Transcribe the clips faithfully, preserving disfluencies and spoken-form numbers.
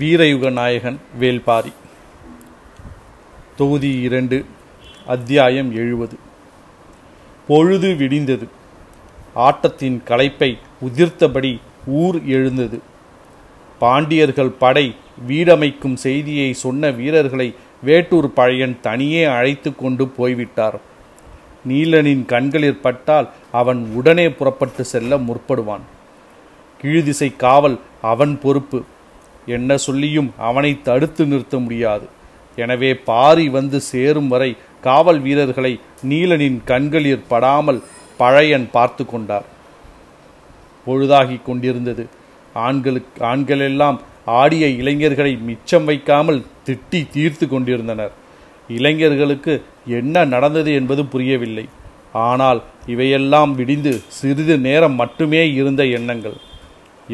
வீரயுக நாயகன் வேள்பாரி, தொகுதி இரண்டு, அத்தியாயம் எழுபது. பொழுது விடிந்தது. ஆட்டத்தின் களைப்பை உதிர்த்தபடி ஊர் எழுந்தது. பாண்டியர்கள் படை வீடமைக்கும் செய்தியை சொன்ன வீரர்களை வேட்டூர் பழையன் தனியே அழைத்து கொண்டு போய்விட்டார். நீலனின் கண்களில் பட்டால் அவன் உடனே புறப்பட்டு செல்ல முற்படுவான். கீழ்திசை காவல் அவன் பொறுப்பு. என்ன சொல்லியும் அவனை தடுத்து நிறுத்த முடியாது. எனவே பாரி வந்து சேரும் வரை காவல் வீரர்களை நீலனின் கண்களில் படாமல் பழையன் பார்த்து கொண்டார். பொழுதாகி கொண்டிருந்தது. ஆண்களுக்கு ஆண்களெல்லாம் ஆடிய இளைஞர்களை மிச்சம் வைக்காமல் திட்டி தீர்த்து கொண்டிருந்தனர். இளைஞர்களுக்கு என்ன நடந்தது என்பது புரியவில்லை. ஆனால் இவையெல்லாம் விடிந்து சிறிது நேரம் மட்டுமே இருந்த எண்ணங்கள்.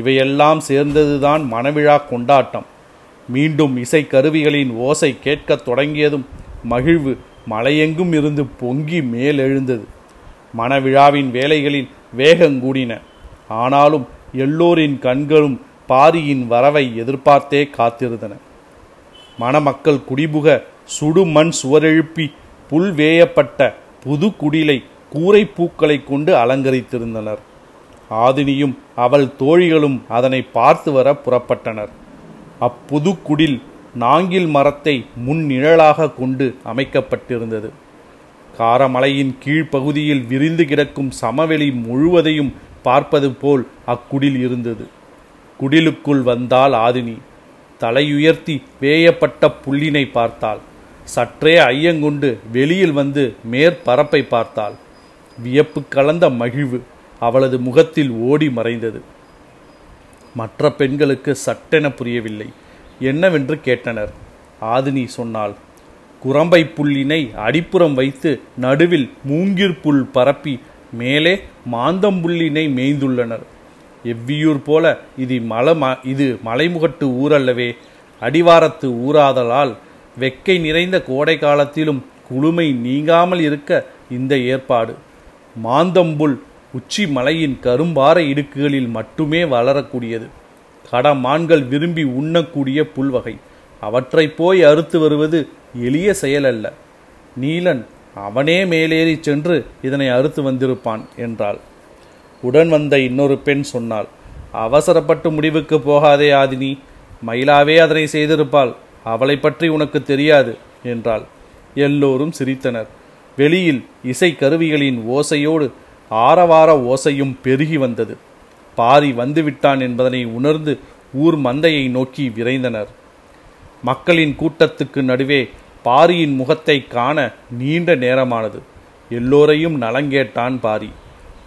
இவையெல்லாம் சேர்ந்ததுதான் மணவிழா கொண்டாட்டம். மீண்டும் இசை கருவிகளின் ஓசை கேட்கத் தொடங்கியதும் மகிழ்வு மலையெங்கும் இருந்து பொங்கி மேலெழுந்தது. மணவிழாவின் வேலைகளில் வேகங்கூடின. ஆனாலும் எல்லோரின் கண்களும் பாரியின் வரவை எதிர்பார்த்தே காத்திருந்தன. மணமக்கள் குடிபுக சுடுமண் சுவரெழுப்பி புல்வேயப்பட்ட புது குடிலை கூரை பூக்களை கொண்டு அலங்கரித்திருந்தனர். ஆதினியும் அவள் தோழிகளும் அதனை பார்த்து வர புறப்பட்டனர். அப்புது குடில் நாங்கில் மரத்தை முன்னிழலாக கொண்டு அமைக்கப்பட்டிருந்தது. காரமலையின் கீழ்ப்பகுதியில் விரிந்து கிடக்கும் சமவெளி முழுவதையும் பார்ப்பது போல் அக்குடில் இருந்தது. குடிலுக்குள் வந்தால் ஆதினி தலையுயர்த்தி வேயப்பட்ட புல்லினை பார்த்தாள். சற்றே ஐயங்கொண்டு வெளியில் வந்து மேற்பரப்பை பார்த்தாள். வியப்பு கலந்த மகிழ்வு அவளது முகத்தில் ஓடி மறைந்தது. மற்ற பெண்களுக்கு சட்டென புரியவில்லை. என்னவென்று கேட்டனர். ஆதினி சொன்னாள், குரம்பை புல்லினை அடிப்புறம் வைத்து நடுவில் மூங்கிறப்புல் பரப்பி மேலே மாந்தம்புல்லினை மேய்ந்துள்ளனர். எவ்வியூர் போல இது மல இது மலைமுகட்டு ஊரல்லவே. அடிவாரத்து ஊராதலால் வெக்கை நிறைந்த கோடை காலத்திலும் குளுமை நீங்காமல் இருக்க இந்த ஏற்பாடு. மாந்தம்புல் உச்சி மலையின் கரும்பார இடுக்குகளில் மட்டுமே வளரக்கூடியது. கடமான்கள் விரும்பி உண்ணக்கூடிய புல்வகை. அவற்றை போய் அறுத்து வருவது எளிய செயலல்ல. நீலன் அவனே மேலேறி சென்று இதனை அறுத்து வந்திருப்பான் என்றாள். உடன் வந்த இன்னொரு பெண் சொன்னாள், அவசரப்பட்டு முடிவுக்கு போகாதே ஆதினி, மயிலாவே அதனை செய்திருப்பாள், அவளை பற்றி உனக்கு தெரியாது என்றாள். எல்லோரும் சிரித்தனர். வெளியில் இசை கருவிகளின் ஓசையோடு ஆரவார ஓசையும் பெருகி வந்தது. பாரி வந்துவிட்டான் என்பதனை உணர்ந்து ஊர் மந்தையை நோக்கி விரைந்தனர். மக்களின் கூட்டத்துக்கு நடுவே பாரியின் முகத்தை காண நீண்ட நேரமானது. எல்லோரையும் நலங்கேட்டான் பாரி.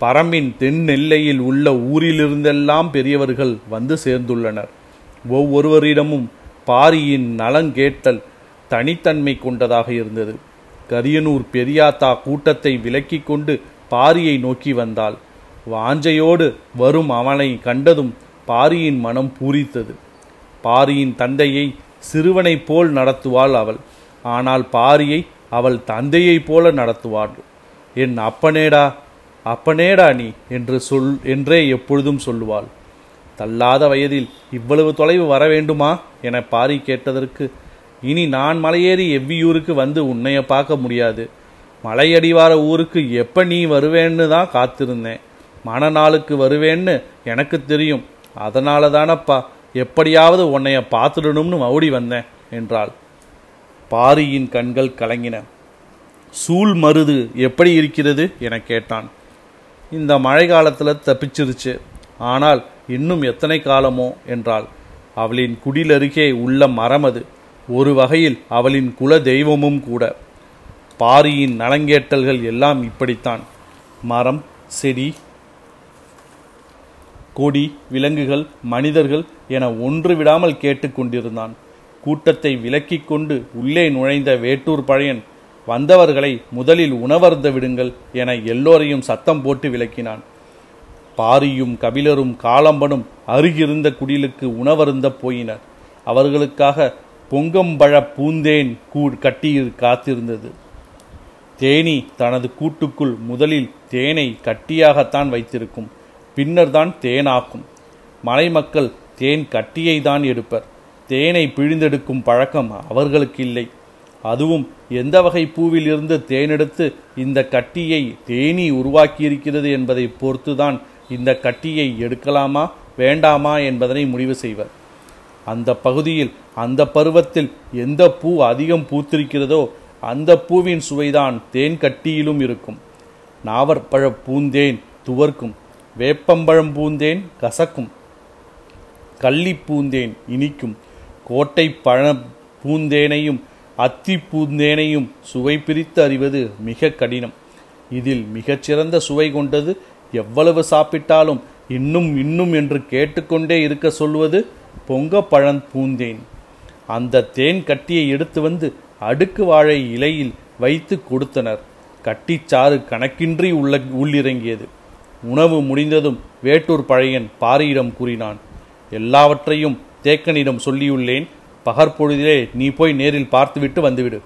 பரம்பின் தென் எல்லையில் உள்ள ஊரிலிருந்தெல்லாம் பெரியவர்கள் வந்து சேர்ந்துள்ளனர். ஒவ்வொருவரிடமும் பாரியின் நலங்கேட்டல் தனித்தன்மை கொண்டதாக இருந்தது. கரியனூர் பெரியாத்தா கூட்டத்தை விலக்கி கொண்டு பாரியை நோக்கி வந்தாள். வாஞ்சையோடு வரும் அவனை கண்டதும் பாரியின் மனம் பூரித்தது. பாரியின் தந்தையை சிறுவனைப் போல் நடத்துவாள் அவள். ஆனால் பாரியை அவள் தந்தையைப் போல நடத்துவாள். என் அப்பனேடா அப்பனேடா நீ என்று சொல் என்றே எப்பொழுதும் சொல்லுவாள். தள்ளாத வயதில் இவ்வளவு தொலைவு வர வேண்டுமா என பாரி கேட்டதற்கு, இனி நான் மலையேறி எவ்வியூருக்கு வந்து உன்னைய பார்க்க முடியாது. மலையடிவார ஊருக்கு எப்போ நீ வருவேன்னு தான் காத்திருந்தேன். மணநாளுக்கு வருவேன்னு எனக்கு தெரியும். அதனால தானப்பா எப்படியாவது உன்னைய பார்த்துடணும்னு மவுடி வந்தேன் என்றாள். பாரியின் கண்கள் கலங்கின. சூழ் மருது எப்படி இருக்கிறது என கேட்டான். இந்த மழை காலத்தில் தப்பிச்சிருச்சு, ஆனால் இன்னும் எத்தனை காலமோ என்றாள். அவளின் குடிலருகே உள்ள மரம் அது. ஒரு வகையில் அவளின் குல தெய்வமும் கூட. பாரியின் நலங்கேட்டல்கள் எல்லாம் இப்படித்தான். மரம், செடி, கொடி, விலங்குகள், மனிதர்கள் என ஒன்று விடாமல் கேட்டு கொண்டிருந்தான். கூட்டத்தை விலக்கி கொண்டு உள்ளே நுழைந்த வேட்டூர் பழையன், வந்தவர்களை முதலில் உணவருந்த விடுங்கள் என எல்லோரையும் சத்தம் போட்டு விலக்கினான். பாரியும் கபிலரும் காலம்பனும் அருகிருந்த குடிலுக்கு உணவருந்த போயினர். அவர்களுக்காக பொங்கம்பழ பூந்தேன் கூடு கட்டியில் காத்திருந்தது. தேனி தனது கூட்டுக்குள் முதலில் தேனை கட்டியாகத்தான் வைத்திருக்கும். பின்னர் தான் தேனாக்கும். மலை மக்கள் தேன் கட்டியை தான் எடுப்பர். தேனை பிழிந்தெடுக்கும் பழக்கம் அவர்களுக்கு இல்லை. அதுவும் எந்த வகை பூவில் இருந்து தேனெடுத்து இந்த கட்டியை தேனி உருவாக்கியிருக்கிறது என்பதை பொறுத்துதான் இந்த கட்டியை எடுக்கலாமா வேண்டாமா என்பதனை முடிவு செய்வர். அந்த பகுதியில் அந்த பருவத்தில் எந்த பூ அதிகம் பூத்திருக்கிறதோ அந்த பூவின் சுவைதான் தேன் கட்டியிலும் இருக்கும். நாவற்பழ பூந்தேன் துவர்க்கும், வேப்பம்பழம் பூந்தேன் கசக்கும், கள்ளி பூந்தேன் இனிக்கும், கோட்டை பழ பூந்தேனையும் அத்தி பூந்தேனையும் சுவை பிரித்து அறிவது மிக கடினம். இதில் மிகச்சிறந்த சுவை கொண்டது எவ்வளவு சாப்பிட்டாலும் இன்னும் இன்னும் என்று கேட்டுக்கொண்டே இருக்க சொல்வது பொங்க பழம் பூந்தேன். அந்த தேன் கட்டியை எடுத்து வந்து அடுக்கு வாழை இலையில் வைத்து கொடுத்தனர். கட்டிச்சாறு கணக்கின்றி உள்ள உள்ளிறங்கியது. உணவு முடிந்ததும் வேட்டூர் பழையன் பாரியிடம் கூறினான், எல்லாவற்றையும் தேக்கனிடம் சொல்லியுள்ளேன், பகற்பொழுதிலே நீ போய் நேரில் பார்த்துவிட்டு வந்துவிடு.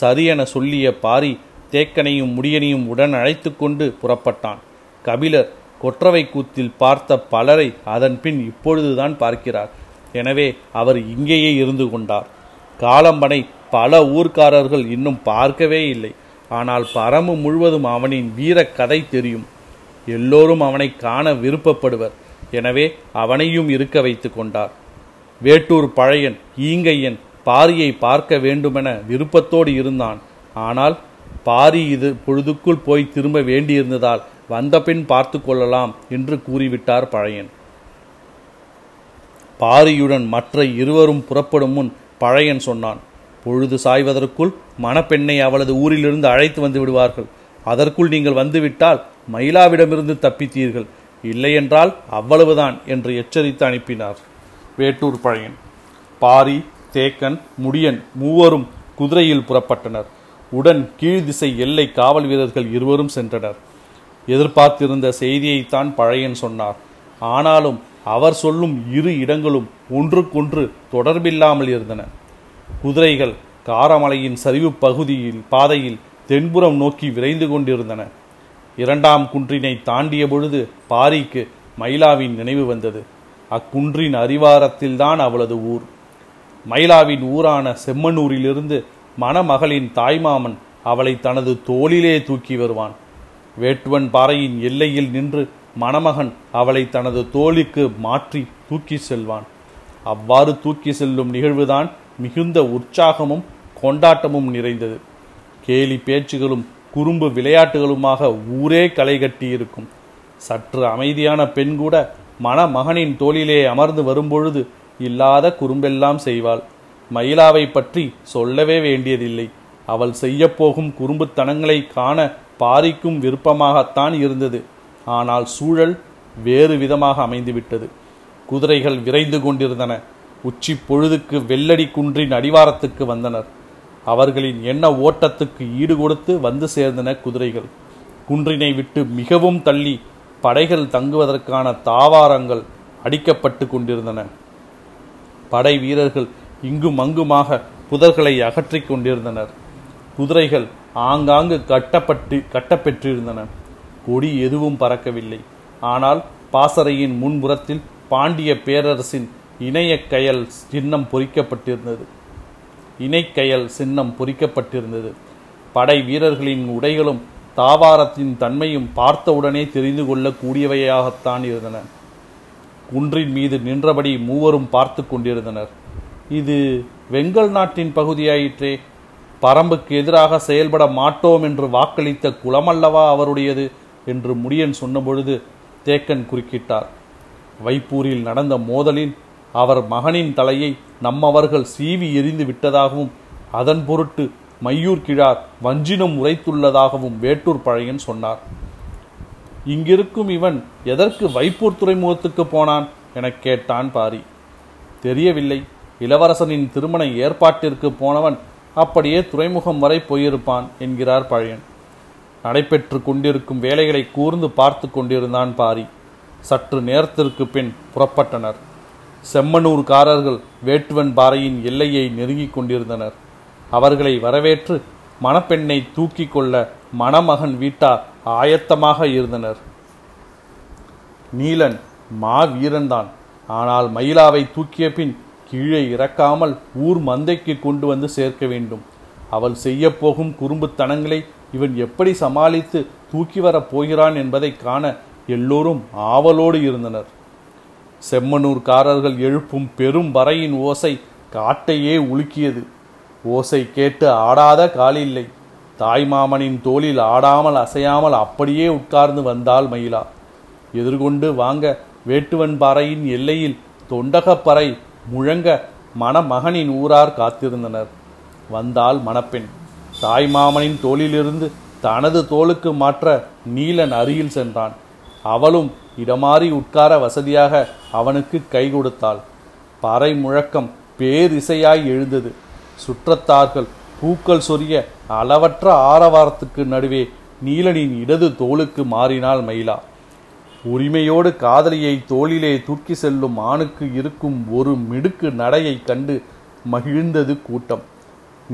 சரியென சொல்லிய பாரி தேக்கனையும் முடியனையும் உடன் அழைத்து கொண்டு புறப்பட்டான். கபிலர் கொற்றவை கூத்தில் பார்த்த பலரை அதன் பின் இப்பொழுதுதான் பார்க்கிறார். எனவே அவர் இங்கேயே இருந்து கொண்டார். காலம்பனை பல ஊர்க்காரர்கள் இன்னும் பார்க்கவே இல்லை. ஆனால் பரம்பு முழுவதும் அவனின் வீர கதை தெரியும். எல்லோரும் அவனை காண விருப்பப்படுவர். எனவே அவனையும் இருக்க வைத்து கொண்டார். வேட்டூர் பழையன் ஈங்கையன் பாரியை பார்க்க வேண்டுமென விருப்பத்தோடு இருந்தான். ஆனால் பாரி இது பொழுதுக்குள் போய் திரும்ப வேண்டியிருந்ததால் வந்தபின் பார்த்து கொள்ளலாம் என்று கூறிவிட்டார் பழையன். பாரியுடன் மற்ற இருவரும் புறப்படும் முன் பழையன் சொன்னான், பொழுது சாய்வதற்குள் மணப்பெண்ணை அவளது ஊரிலிருந்து அழைத்து வந்து விடுவார்கள். அதற்குள் நீங்கள் வந்துவிட்டால் மயிலாவிடமிருந்து தப்பித்தீர்கள், இல்லையென்றால் அவ்வளவுதான் என்று எச்சரித்து அனுப்பினார் வேட்டூர் பழையன். பாரி தேக்கன் முடியன் மூவரும் குதிரையில் புறப்பட்டனர். உடன் கீழ் திசை எல்லை காவல் வீரர்கள் இருவரும் சென்றனர். எதிர்பார்த்திருந்த செய்தியைத்தான் பழையன் சொன்னார். ஆனாலும் அவர் சொல்லும் இரு இடங்களும் ஒன்றுக்கொன்று தொடர்பில்லாமல் இருந்தன. குதிரைகள் காரமலையின் சரிவு பகுதியில் பாதையில் தென்புறம் நோக்கி விரைந்து கொண்டிருந்தன. இரண்டாம் குன்றினை தாண்டிய பொழுது பாரிக்கு மயிலாவின் நினைவு வந்தது. அக்குன்றின் அரிவாரத்தில்தான் அவளது ஊர். மயிலாவின் ஊரான செம்மனூரிலிருந்து மணமகளின் தாய்மாமன் அவளை தனது தோளிலே தூக்கி வருவான். வேட்டுவன் பாறையின் எல்லையில் நின்று மணமகன் அவளை தனது தோளுக்கு மாற்றி தூக்கி செல்வான். அவ்வாறு தூக்கி செல்லும் நிகழ்வுதான் மிகுந்த உற்சாகமும் கொண்டாட்டமும் நிறைந்தது. கேலி பேச்சுகளும் குறும்பு விளையாட்டுகளுமாக ஊரே களை கட்டியிருக்கும். சற்று அமைதியான பெண் கூட மணமகனின் தோளிலே அமர்ந்து வரும்பொழுது இல்லாத குறும்பெல்லாம் செய்வாள். மயிலாவை பற்றி சொல்லவே வேண்டியதில்லை. அவள் செய்யப்போகும் குறும்புத்தனங்களை காண பாரிக்கும் விருப்பமாகத்தான் இருந்தது. ஆனால் சூழல் வேறு விதமாக அமைந்துவிட்டது. குதிரைகள் விரைந்து கொண்டிருந்தன. உச்சி பொழுதுக்கு வெள்ளடி குன்றின் அடிவாரத்துக்கு வந்தனர். அவர்களின் எண்ண ஓட்டத்துக்கு ஈடுகொடுத்து வந்து சேர்ந்தன குதிரைகள். குன்றினை விட்டு மிகவும் தள்ளி படைகள் தங்குவதற்கான தாவாரங்கள் அடிக்கப்பட்டு கொண்டிருந்தன. படை வீரர்கள் இங்கும் அங்குமாக புதர்களை அகற்றி கொண்டிருந்தனர். குதிரைகள் ஆங்காங்கு கட்டப்பட்டு கட்டப்பெற்றிருந்தன. கொடி எதுவும் பறக்கவில்லை. ஆனால் பாசறையின் முன்புறத்தில் பாண்டிய பேரரசின் இணையக்கயல் சின்னம் பொறிக்கப்பட்டிருந்தது. இணைக்கயல் சின்னம் பொறிக்கப்பட்டிருந்தது. படை வீரர்களின் உடைகளும் தாவாரத்தின் தன்மையும் பார்த்தவுடனே தெரிந்து கொள்ளக்கூடியவையாகத்தான் இருந்தன. குன்றின் மீது நின்றபடி மூவரும் பார்த்து கொண்டிருந்தனர். இது வெங்கல் நாட்டின் பகுதியாயிற்றே. பரம்புக்கு எதிராக செயல்பட மாட்டோம் என்று வாக்களித்த குலமல்லவா அவருடையது என்று முடியன் சொன்னபொழுது தேக்கன் குறுக்கிட்டார். வைப்பூரில் நடந்த மோதலில் அவர் மகனின் தலையை நம்மவர்கள் சீவி எறிந்து விட்டதாகவும் அதன் பொருட்டு மையூர் கிழார் வஞ்சினம் உரைத்துள்ளதாகவும் வேட்டூர் பழையன் சொன்னார். இங்கிருக்கும் இவன் எதற்கு வைப்பூர் துறைமுகத்துக்கு போனான் என கேட்டான் பாரி. தெரியவில்லை, இளவரசனின் திருமண ஏற்பாட்டிற்கு போனவன் அப்படியே துறைமுகம் வரை போயிருப்பான் என்கிறார் பழையன். நடைபெற்று கொண்டிருக்கும் வேலைகளை கூர்ந்து பார்த்து கொண்டிருந்தான் பாரி. சற்று நேரத்திற்கு பின் புறப்பட்டனர். செம்மனூர்காரர்கள் வேட்டுவன் பாறையின் எல்லையை நெருங்கி கொண்டிருந்தனர். அவர்களை வரவேற்று மணப்பெண்ணை தூக்கி கொள்ள மணமகன் வீட்டார் ஆயத்தமாக இருந்தனர். நீலன் மாவீரன்தான். ஆனால் மயிலாவை தூக்கிய பின் கீழே இறக்காமல் ஊர் மந்தைக்கு கொண்டு வந்து சேர்க்க வேண்டும். அவள் செய்ய போகும் குறும்புத்தனங்களை இவன் எப்படி சமாளித்து தூக்கி வரப் போகிறான் என்பதை காண எல்லோரும் ஆவலோடு இருந்தனர். செம்மனூர்காரர்கள் எழுப்பும் பெரும் வரையின் ஓசை காட்டையே உலுக்கியது. ஓசை கேட்டு ஆடாத காலில்லை. தாய்மாமனின் தோளில் ஆடாமல் அசையாமல் அப்படியே உட்கார்ந்து வந்தாள் மயிலா. எதிர்கொண்டு வாங்க வேட்டுவன் பாறையின் எல்லையில் தொண்டகப்பறை முழங்க மணமகனின் ஊரார் காத்திருந்தனர். வந்தாள் மணப்பெண். தாய்மாமனின் தோளிலிருந்து தனது தோளுக்கு மாற்ற நீலன் அருகில் சென்றான். அவளும் இடமாறி உட்கார வசதியாக அவனுக்கு கை கொடுத்தாள். பறை முழக்கம் பேரிசையாய் எழுந்தது. சுற்றத்தார்கள் பூக்கள் சொரிய அளவற்ற ஆரவாரத்துக்கு நடுவே நீலனின் இடது தோளுக்கு மாறினாள் மயிலா. உரிமையோடு காதலியை தோளிலே தூக்கி செல்லும் ஆணுக்கு இருக்கும் ஒரு மிடுக்கு நடையை கண்டு மகிழ்ந்தது கூட்டம்.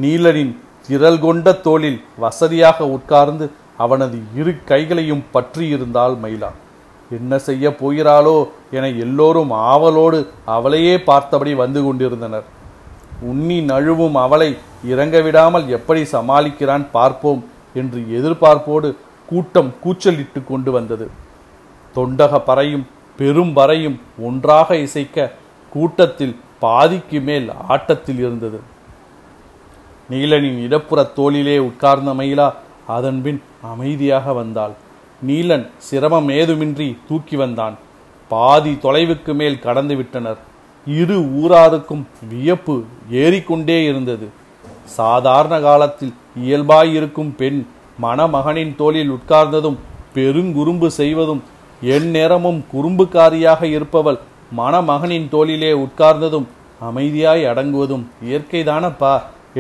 நீலனின் திரள் கொண்ட தோளில் வசதியாக உட்கார்ந்து அவனது இரு கைகளையும் பற்றியிருந்தாள் மயிலா. என்ன செய்ய போகிறாளோ என எல்லோரும் ஆவலோடு அவளையே பார்த்தபடி வந்து கொண்டிருந்தனர். உண்ணி நழுவும் அவளை இறங்க விடாமல் எப்படி சமாளிக்கிறான் பார்ப்போம் என்று எதிர்பார்ப்போடு கூட்டம் கூச்சலிட்டு கொண்டு வந்தது. தொண்டக பறையும் பெரும் பறையும் ஒன்றாக இசைக்க கூட்டத்தில் பாதிக்கு மேல் ஆட்டத்தில் இருந்தது. நீலனின் இடப்புற தோளிலே உட்கார்ந்த மயிலா அதன்பின் அமைதியாக வந்தாள். நீலன் சிரமம் ஏதுமின்றி தூக்கி வந்தான். பாதி தொலைவுக்கு மேல் கடந்து விட்டனர். இரு ஊராருக்கும் வியப்பு ஏறிக்கொண்டே இருந்தது. சாதாரண காலத்தில் இயல்பாயிருக்கும் பெண் மணமகனின் தோளில் உட்கார்ந்ததும் பெருங்குறும்பு செய்வதும், என் நேரமும் குறும்புக்காரியாக இருப்பவள் மணமகனின் தோளிலே உட்கார்ந்ததும் அமைதியாய் அடங்குவதும் இயற்கைதானப்பா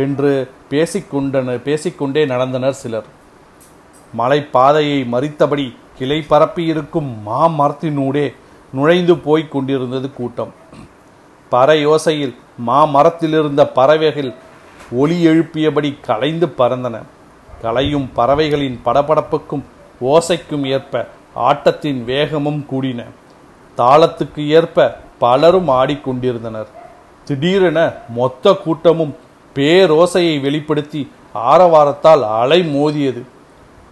என்று பேசிக்கொண்டனர் பேசிக்கொண்டே நடந்தனர் சிலர். மலைப்பாதையை மறித்தபடி கிளை பரப்பியிருக்கும் மாமரத்தினூடே நுழைந்து போய்க் கொண்டிருந்தது கூட்டம். பறையோசையில் மாமரத்திலிருந்த பறவைகள் ஒலி எழுப்பியபடி கலைந்து பறந்தன. கலையும் பறவைகளின் படபடப்புக்கும் ஓசைக்கும் ஏற்ப ஆட்டத்தின் வேகமும் கூடின. தாளத்துக்கு ஏற்ப பலரும் ஆடிக்கொண்டிருந்தனர். திடீரென மொத்த கூட்டமும் பேரோசையை வெளிப்படுத்தி ஆரவாரத்தால் அலை மோதியது.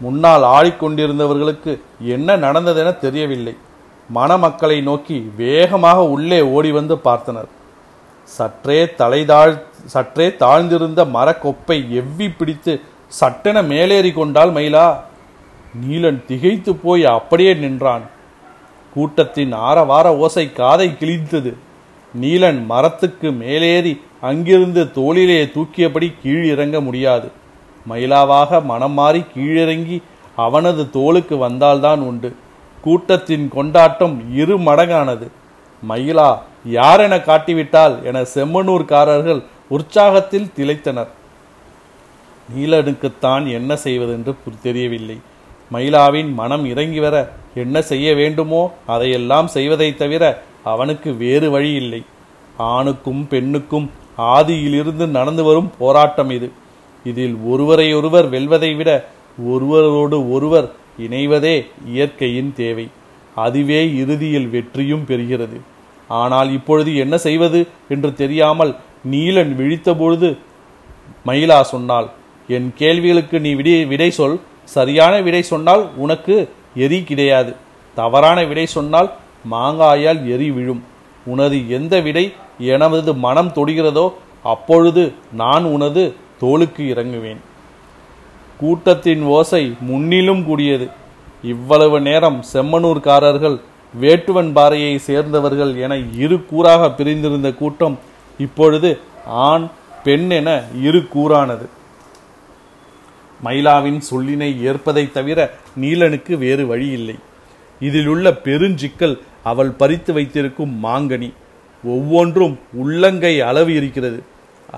முன்னால் ஆடிக்கொண்டிருந்தவர்களுக்கு என்ன நடந்ததென தெரியவில்லை. மணமக்களை நோக்கி வேகமாக உள்ளே ஓடி வந்து பார்த்தனர். சற்றே தலைதாழ் சற்றே தாழ்ந்திருந்த மரக்கொப்பை எவ்வி பிடித்து சட்டென மேலேறி கொண்டாள் மயிலா. நீலன் திகைத்து போய் அப்படியே நின்றான். கூட்டத்தின் ஆரவார ஓசை காதை கிழித்தது. நீலன் மரத்துக்கு மேலேறி அங்கிருந்து தோளிலே தூக்கியபடி கீழிறங்க முடியாது. மயிலாவாக மனம் மாறி கீழிறங்கி அவனது தோளுக்கு வந்தால்தான் உண்டு. கூட்டத்தின் கொண்டாட்டம் இரு மடங்கானது. மயிலா யாரென காட்டிவிட்டால் என செம்மனூர்காரர்கள் உற்சாகத்தில் திளைத்தனர். நீலனுக்குத்தான் என்ன செய்வதென்று தெரியவில்லை. மயிலாவின் மனம் இறங்கி வர என்ன செய்ய வேண்டுமோ அதையெல்லாம் செய்வதை தவிர அவனுக்கு வேறு வழி இல்லை. ஆணுக்கும் பெண்ணுக்கும் ஆதியிலிருந்து நடந்து வரும் போராட்டம் இது. இதில் ஒருவரையொருவர் வெல்வதை விட ஒருவரோடு ஒருவர் இணைவதே இயற்கையின் தேவை. அதுவே இறுதியில் வெற்றியும் பெறுகிறது. ஆனால் இப்பொழுது என்ன செய்வது என்று தெரியாமல் நீலன் விழித்தபொழுது மயிலா சொன்னாள், என் கேள்விகளுக்கு நீ விடை விடை சொல். சரியான விடை சொன்னால் உனக்கு எரி கிடையாது. தவறான விடை சொன்னால் மாங்காயால் எரி விழும். உனது எந்த விடை எனது மனம் தொடுகிறதோ அப்பொழுது நான் உனது தோளுக்கு இறங்குவேன். கூட்டத்தின் ஓசை முன்னிலும் கூடியது. இவ்வளவு நேரம் செம்மனூர்காரர்கள் வேட்டுவன் பாறையை சேர்ந்தவர்கள் என இரு கூறாக பிரிந்திருந்த கூட்டம் இப்பொழுது ஆண் பெண் என இரு கூறானது. மயிலாவின் சொல்லினை ஏற்பதை தவிர நீலனுக்கு வேறு வழி இல்லை. இதிலுள்ள பெருஞ்சிக்கல் அவள் பறித்து வைத்திருக்கும் மாங்கனி. ஒவ்வொன்றும் உள்ளங்கை அளவு இருக்கிறது.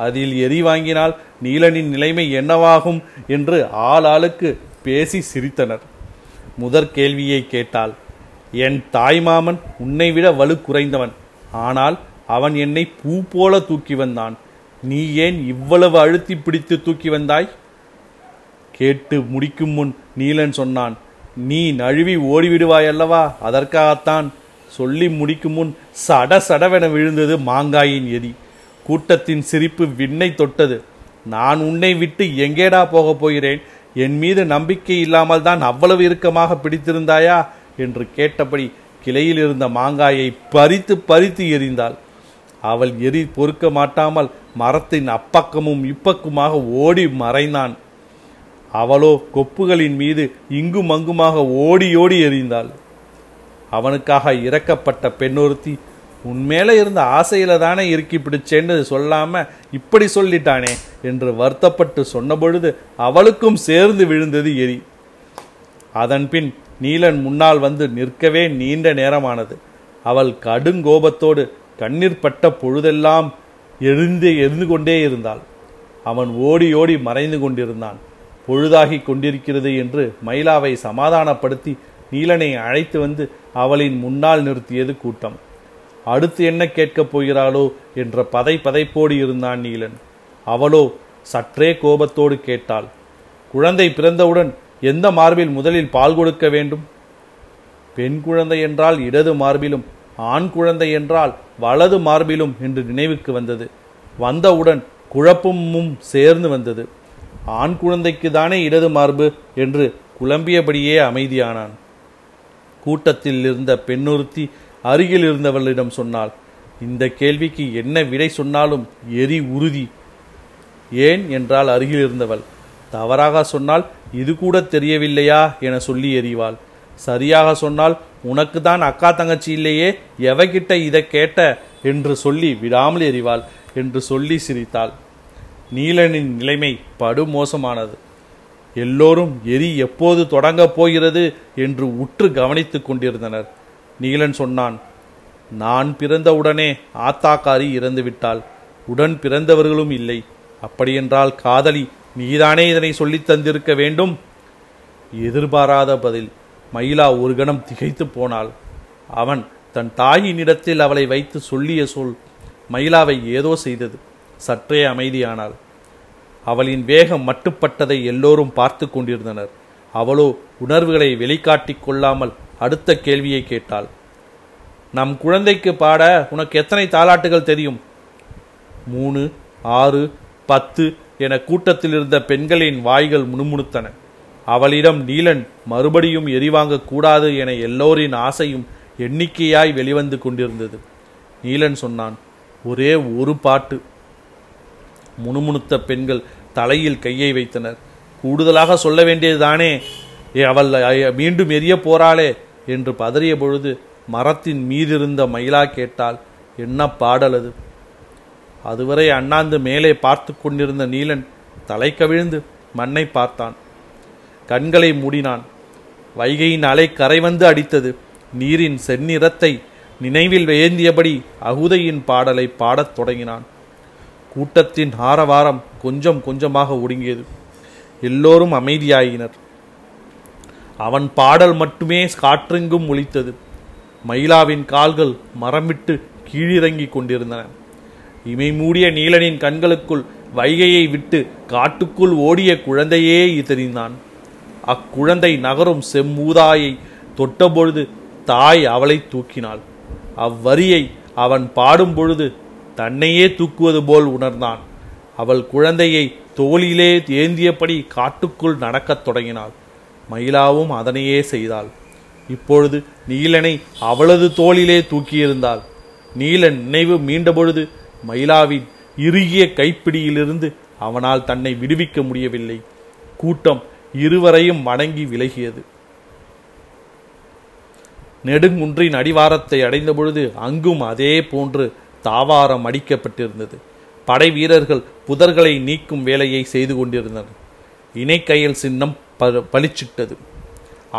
அதில் எரி வாங்கினால் நீலனின் நிலைமை என்னவாகும் என்று ஆளாளுக்கு பேசி சிரித்தனர். முதற் கேள்வியை கேட்டாள். என் தாய்மாமன் உன்னை விட வலு குறைந்தவன். ஆனால் அவன் என்னை பூ போல தூக்கி வந்தான். நீ ஏன் இவ்வளவு அழுத்தி பிடித்து தூக்கி வந்தாய்? கேட்டு முடிக்கும் முன் நீலன் சொன்னான், நீ நழுவி ஓடிவிடுவாயல்லவா, அதற்காகத்தான். சொல்லி முடிக்கும் முன் சட சடவென விழுந்தது மாங்காயின் எரி. கூட்டத்தின் சிரிப்பு விண்ணை தொட்டது. நான் உன்னை விட்டு எங்கேடா போகப் போகிறேன்? என் மீது நம்பிக்கை இல்லாமல் தான் அவ்வளவு இறுக்கமாக பிடித்திருந்தாயா என்று கேட்டபடி கிளையில் இருந்த மாங்காயை பறித்து பறித்து எறிந்தாள். அவள் எரி பொறுக்க மாட்டாமல் மரத்தின் அப்பக்கமும் இப்பக்குமாக ஓடி மறைந்தான். அவளோ கொப்புகளின் மீது இங்கும் அங்குமாக ஓடியோடி எறிந்தாள். அவனுக்காக இறக்கப்பட்ட பெண்ணொருத்தி, உன்மேல இருந்த ஆசையில தானே இறுக்கி பிடிச்சேன்னு சொல்லாம இப்படி சொல்லிட்டானே என்று வருத்தப்பட்டு சொன்னபொழுது அவளுக்கும் சேர்ந்து விழுந்தது எரி. அதன்பின் நீலன் முன்னால் வந்து நிற்கவே நீண்ட நேரமானது. அவள் கடுங்கோபத்தோடு கண்ணீர் பட்ட பொழுதெல்லாம் எழுந்தே எரிந்து கொண்டே இருந்தாள். அவன் ஓடியோடி மறைந்து கொண்டிருந்தான். பொழுதாகி கொண்டிருக்கிறது என்று மயிலாவை சமாதானப்படுத்தி நீலனை அழைத்து வந்து அவளின் முன்னால் நிறுத்தியது கூட்டம். அடுத்து என்ன கேட்கப் போகிறாளோ என்ற பதை பதைப்போடு இருந்தான் நீலன். அவளோ சற்றே கோபத்தோடு கேட்டாள், குழந்தை பிறந்தவுடன் எந்த மார்பில் முதலில் பால் கொடுக்க வேண்டும்? பெண் குழந்தை என்றால் இடது மார்பிலும், ஆண் குழந்தை என்றால் வலது மார்பிலும் என்று நினைவுக்கு வந்தது. வந்தவுடன் குழப்பமும் சேர்ந்து வந்தது. ஆண் குழந்தைக்கு தானே இடது மார்பு என்று குழம்பியபடியே அமைதியானான். கூட்டத்தில் இருந்த பெண்ணொருத்தி அருகில் இருந்தவளிடம் சொன்னாள், இந்த கேள்விக்கு என்ன விடை சொன்னாலும் எரி உறுதி. ஏன் என்றால் அருகில் இருந்தவள், தவறாக சொன்னால் இது கூட தெரியவில்லையா என சொல்லி எறிவாள். சரியாக சொன்னால் உனக்கு தான் அக்கா தங்கச்சி இல்லையே, எவகிட்ட இதை கேட்ட என்று சொல்லி விடாமல் எறிவாள் என்று சொல்லி சிரித்தாள். நீலனின் நிலைமை படுமோசமானது. எல்லோரும் எரி எப்போது தொடங்கப் போகிறது என்று உற்று கவனித்து கொண்டிருந்தனர். நீலன் சொன்னான், நான் பிறந்தவுடனே ஆத்தாக்காரி இறந்துவிட்டாள், உடன் பிறந்தவர்களும் இல்லை. அப்படியென்றால் காதலி நீதானே இதனை சொல்லித் தந்திருக்க வேண்டும். எதிர்பாராத பதில். மயிலா ஒரு கணம் திகைத்து போனாள். அவன் தன் தாயினிடத்தில் அவளை வைத்து சொல்லிய சொல் மயிலாவை ஏதோ செய்தது. சற்றே அமைதியானாள். அவளின் வேகம் மட்டுப்பட்டதை எல்லோரும் பார்த்து கொண்டிருந்தனர். அவளோ உணர்வுகளை வெளிக்காட்டி கொள்ளாமல் அடுத்த கேள்வியை கேட்டாள். நம் குழந்தைக்கு பாட உனக்கு எத்தனை தாலாட்டுகள் தெரியும்? மூணு, ஆறு, பத்து என கூட்டத்தில் இருந்த பெண்களின் வாய்கள் முணுமுணுத்தன. அவளிடம் நீலன் மறுபடியும் எரிவாங்கக்கூடாது என எல்லோரின் ஆசையும் எண்ணிக்கையாய் வெளிவந்து கொண்டிருந்தது. நீலன் சொன்னான், ஒரே ஒரு பாட்டு. முணுமுணுத்த பெண்கள் தலையில் கையை வைத்தனர். கூடுதலாக சொல்ல வேண்டியதுதானே, அவள் மீண்டும் எரிய போறாளே என்று பதறிய பொழுது மரத்தின் மீதிருந்த மயிலா கேட்டாள், என்ன பாடலது? அதுவரை அண்ணாந்து மேலே பார்த்து கொண்டிருந்த நீலன் தலை கவிழ்ந்து மண்ணை பார்த்தான். கண்களை மூடினான். வைகையின் அலை கரை வந்து அடித்தது. நீரின் செந்நிறத்தை நினைவில் வேந்தியபடி அகுதையின் பாடலை பாடத் தொடங்கினான். கூட்டத்தின் ஆரவாரம் கொஞ்சம் கொஞ்சமாக ஒடுங்கியது. எல்லோரும் அமைதியாயினர். அவன் பாடல் மட்டுமே காற்றெங்கும் ஒலித்தது. மயிலாவின் கால்கள் மரமிட்டு கீழிறங்கி கொண்டிருந்தன. இமை மூடிய நீலனின் கண்களுக்குள் வைகையை விட்டு காட்டுக்குள் ஓடிய குழந்தையே தெரிந்தான். அக்குழந்தை நகரும் செம்மூதாயை தொட்டபொழுது தாய் அவளை தூக்கினாள். அவ்வரியை அவன் பாடும் பொழுது தன்னையே தூக்குவது போல் உணர்ந்தான். அவள் குழந்தையை தோளிலே ஏந்தியபடி காட்டுக்குள் நடக்கத் தொடங்கினாள். மயிலாவும் அதனையே செய்தாள். இப்பொழுது நீலனை அவளது தோளிலே தூக்கியிருந்தாள். நீலன் நினைவு மீண்டபொழுது மயிலாவின் இறுகிய கைப்பிடியிலிருந்து அவனால் தன்னை விடுவிக்க முடியவில்லை. கூட்டம் இருவரையும் வணங்கி விலகியது. நெடுங்குன்றின் அடிவாரத்தை அடைந்த பொழுது அங்கும் அதே போன்று தாவாரம் அடிக்கப்பட்டிருந்தது. படை வீரர்கள் புதர்களை நீக்கும் வேலையை செய்து கொண்டிருந்தனர். இணைக்கையல் சின்னம் பளிச்சிட்டது.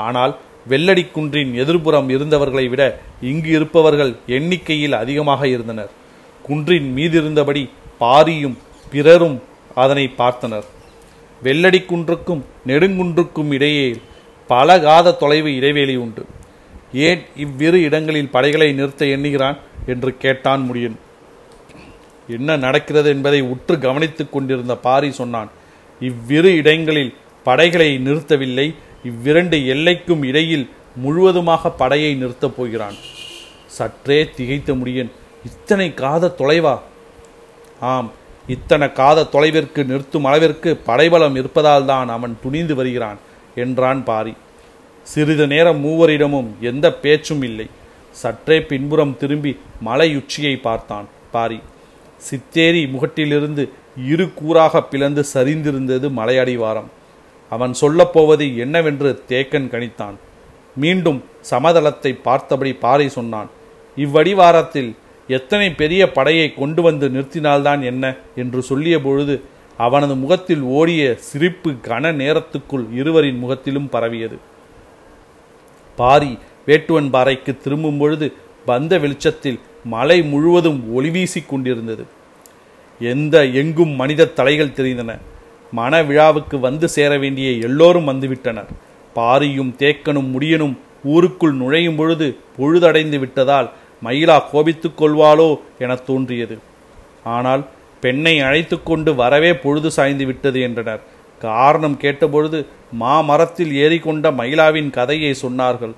ஆனால் வெள்ளடி குன்றின் எதிர்புறம் இருந்தவர்களை விட இங்கு இருப்பவர்கள் எண்ணிக்கையில் அதிகமாக இருந்தனர். குன்றின் மீதிருந்தபடி பாரியும் பிறரும் அதனை பார்த்தனர். வெள்ளடி குன்றுக்கும் நெடுங்குன்றுக்கும் இடையே பல காத தொலைவு இடைவேளி உண்டு. ஏன் இவ்விரு இடங்களில் படைகளை நிறுத்த எண்ணுகிறான் என்று கேட்டான் முடியன். என்ன நடக்கிறது என்பதை உற்று கவனித்துக் கொண்டிருந்த பாரி சொன்னான், இவ்விரு இடங்களில் படைகளை நிறுத்தவில்லை, இவ்விரண்டு எல்லைக்கும் இடையில் முழுவதுமாக படையை நிறுத்தப் போகிறான். சற்றே திகைத்த முடியன், இத்தனை காத தொலைவா? ஆம், இத்தனை காத தொலைவிற்கு நிறுத்தும் அளவிற்கு படைபலம் இருப்பதால் தான் அவன் துணிந்து வருகிறான் என்றான் பாரி. சிறிது நேரம் மூவரிடமும் எந்த பேச்சும் இல்லை. சற்றே பின்புறம் திரும்பி மலையுச்சியை பார்த்தான் பாரி. சித்தேரி முகட்டிலிருந்து இரு கூறாக பிளந்து சரிந்திருந்தது மலையடிவாரம். அவன் சொல்லப்போவது என்னவென்று தேக்கன் கணித்தான். மீண்டும் சமதளத்தை பார்த்தபடி பாரி சொன்னான், இவ்வடிவாரத்தில் எத்தனை பெரிய படையை கொண்டு வந்து நிறுத்தினால்தான் என்ன என்று சொல்லிய பொழுது அவனது முகத்தில் ஓடிய சிரிப்பு கன நேரத்துக்குள் இருவரின் முகத்திலும் பரவியது. பாரி வேட்டுவன் பாறைக்கு திரும்பும் பொழுது பந்த வெளிச்சத்தில் மலை முழுவதும் ஒளிவீசி கொண்டிருந்தது. எந்த எங்கும் மனித தலைகள் தெரிந்தன. மன விழாவுக்கு வந்து சேர வேண்டிய எல்லோரும் வந்துவிட்டனர். பாரியும் தேக்கனும் முடியனும் ஊருக்குள் நுழையும் பொழுது பொழுதடைந்து விட்டதால் மயிலா கோபித்துக் கொள்வாளோ என தோன்றியது. ஆனால் பெண்ணை அழைத்து கொண்டு வரவே பொழுது சாய்ந்து விட்டது என்றனர். காரணம் கேட்டபொழுது மாமரத்தில் ஏறிக்கொண்ட மயிலாவின் கதையை சொன்னார்கள்.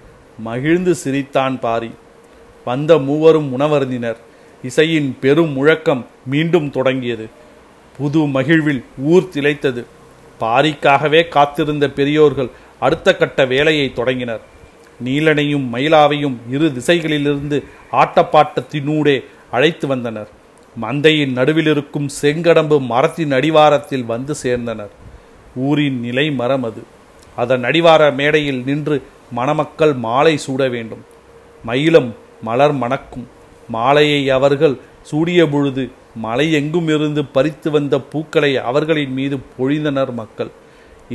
மகிழ்ந்து சிரித்தான் பாரி. வந்த மூவரும் உணவருந்தினர். இசையின் பெரும் முழக்கம் மீண்டும் தொடங்கியது. புது மகிழ்வில் ஊர் திளைத்தது. பாரிக்காகவே காத்திருந்த பெரியோர்கள் அடுத்த கட்ட வேலையை தொடங்கினர். நீலனையும் மயிலாவையும் இரு திசைகளிலிருந்து ஆட்டப்பாட்டத்தினூடே அழைத்து வந்தனர். மந்தையின் நடுவிலிருக்கும் செங்கடம்பு மரத்தின் அடிவாரத்தில் வந்து சேர்ந்தனர். ஊரின் நிலை மரம் அது. அதன் அடிவார மேடையில் நின்று மணமக்கள் மாலை சூட வேண்டும். மயிலம் மலர் மணக்கும். மாலையை அவர்கள் சூடிய பொழுது மலையெங்கும் இருந்து பறித்து வந்த பூக்களை அவர்களின் மீது பொழிந்தனர் மக்கள்.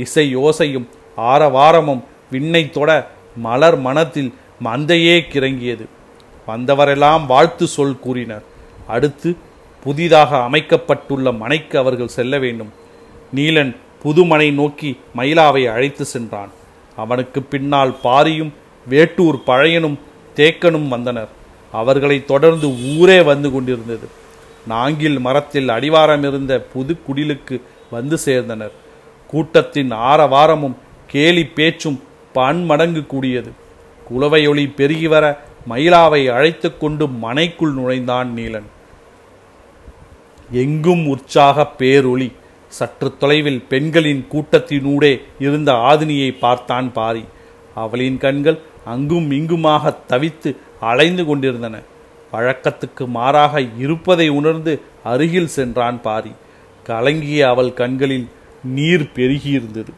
இசை யோசையும் ஆரவாரமும் விண்ணை தொட மலர் மனத்தில் மந்தையே கிறங்கியது. வந்தவரெல்லாம் வாழ்த்து சொல் கூறினர். அடுத்து புதிதாக அமைக்கப்பட்டுள்ள மனைக்கு அவர்கள் செல்ல வேண்டும். நீலன் புதுமனை நோக்கி மயிலாவை அழைத்து சென்றான். அவனுக்கு பின்னால் பாரியும் வேட்டூர் பழையனும் தேக்கனும் வந்தனர். அவர்களை தொடர்ந்து ஊரே வந்து கொண்டிருந்தது. நாங்கில் மரத்தில் அடிவாரம் இருந்த புது குடிலுக்கு வந்து சேர்ந்தனர். கூட்டத்தின் ஆரவாரமும் கேலி பேச்சும் பன்மடங்கு கூடியது. குலவையொளி பெருகி வர மயிலாவை அழைத்து கொண்டு மனைக்குள் நுழைந்தான் நீலன். எங்கும் உற்சாக பேரொளி. சற்று தொலைவில் பெண்களின் கூட்டத்தினூடே இருந்த ஆதினியை பார்த்தான் பாரி. அவளின் கண்கள் அங்கும் இங்குமாக தவித்து அலைந்து கொண்டிருந்தன. வழக்கத்துக்கு மாறாக இருப்பதை உணர்ந்து அருகில் சென்றான் பாரி. கலங்கிய அவள் கண்களில் நீர் பெருகியிருந்தது.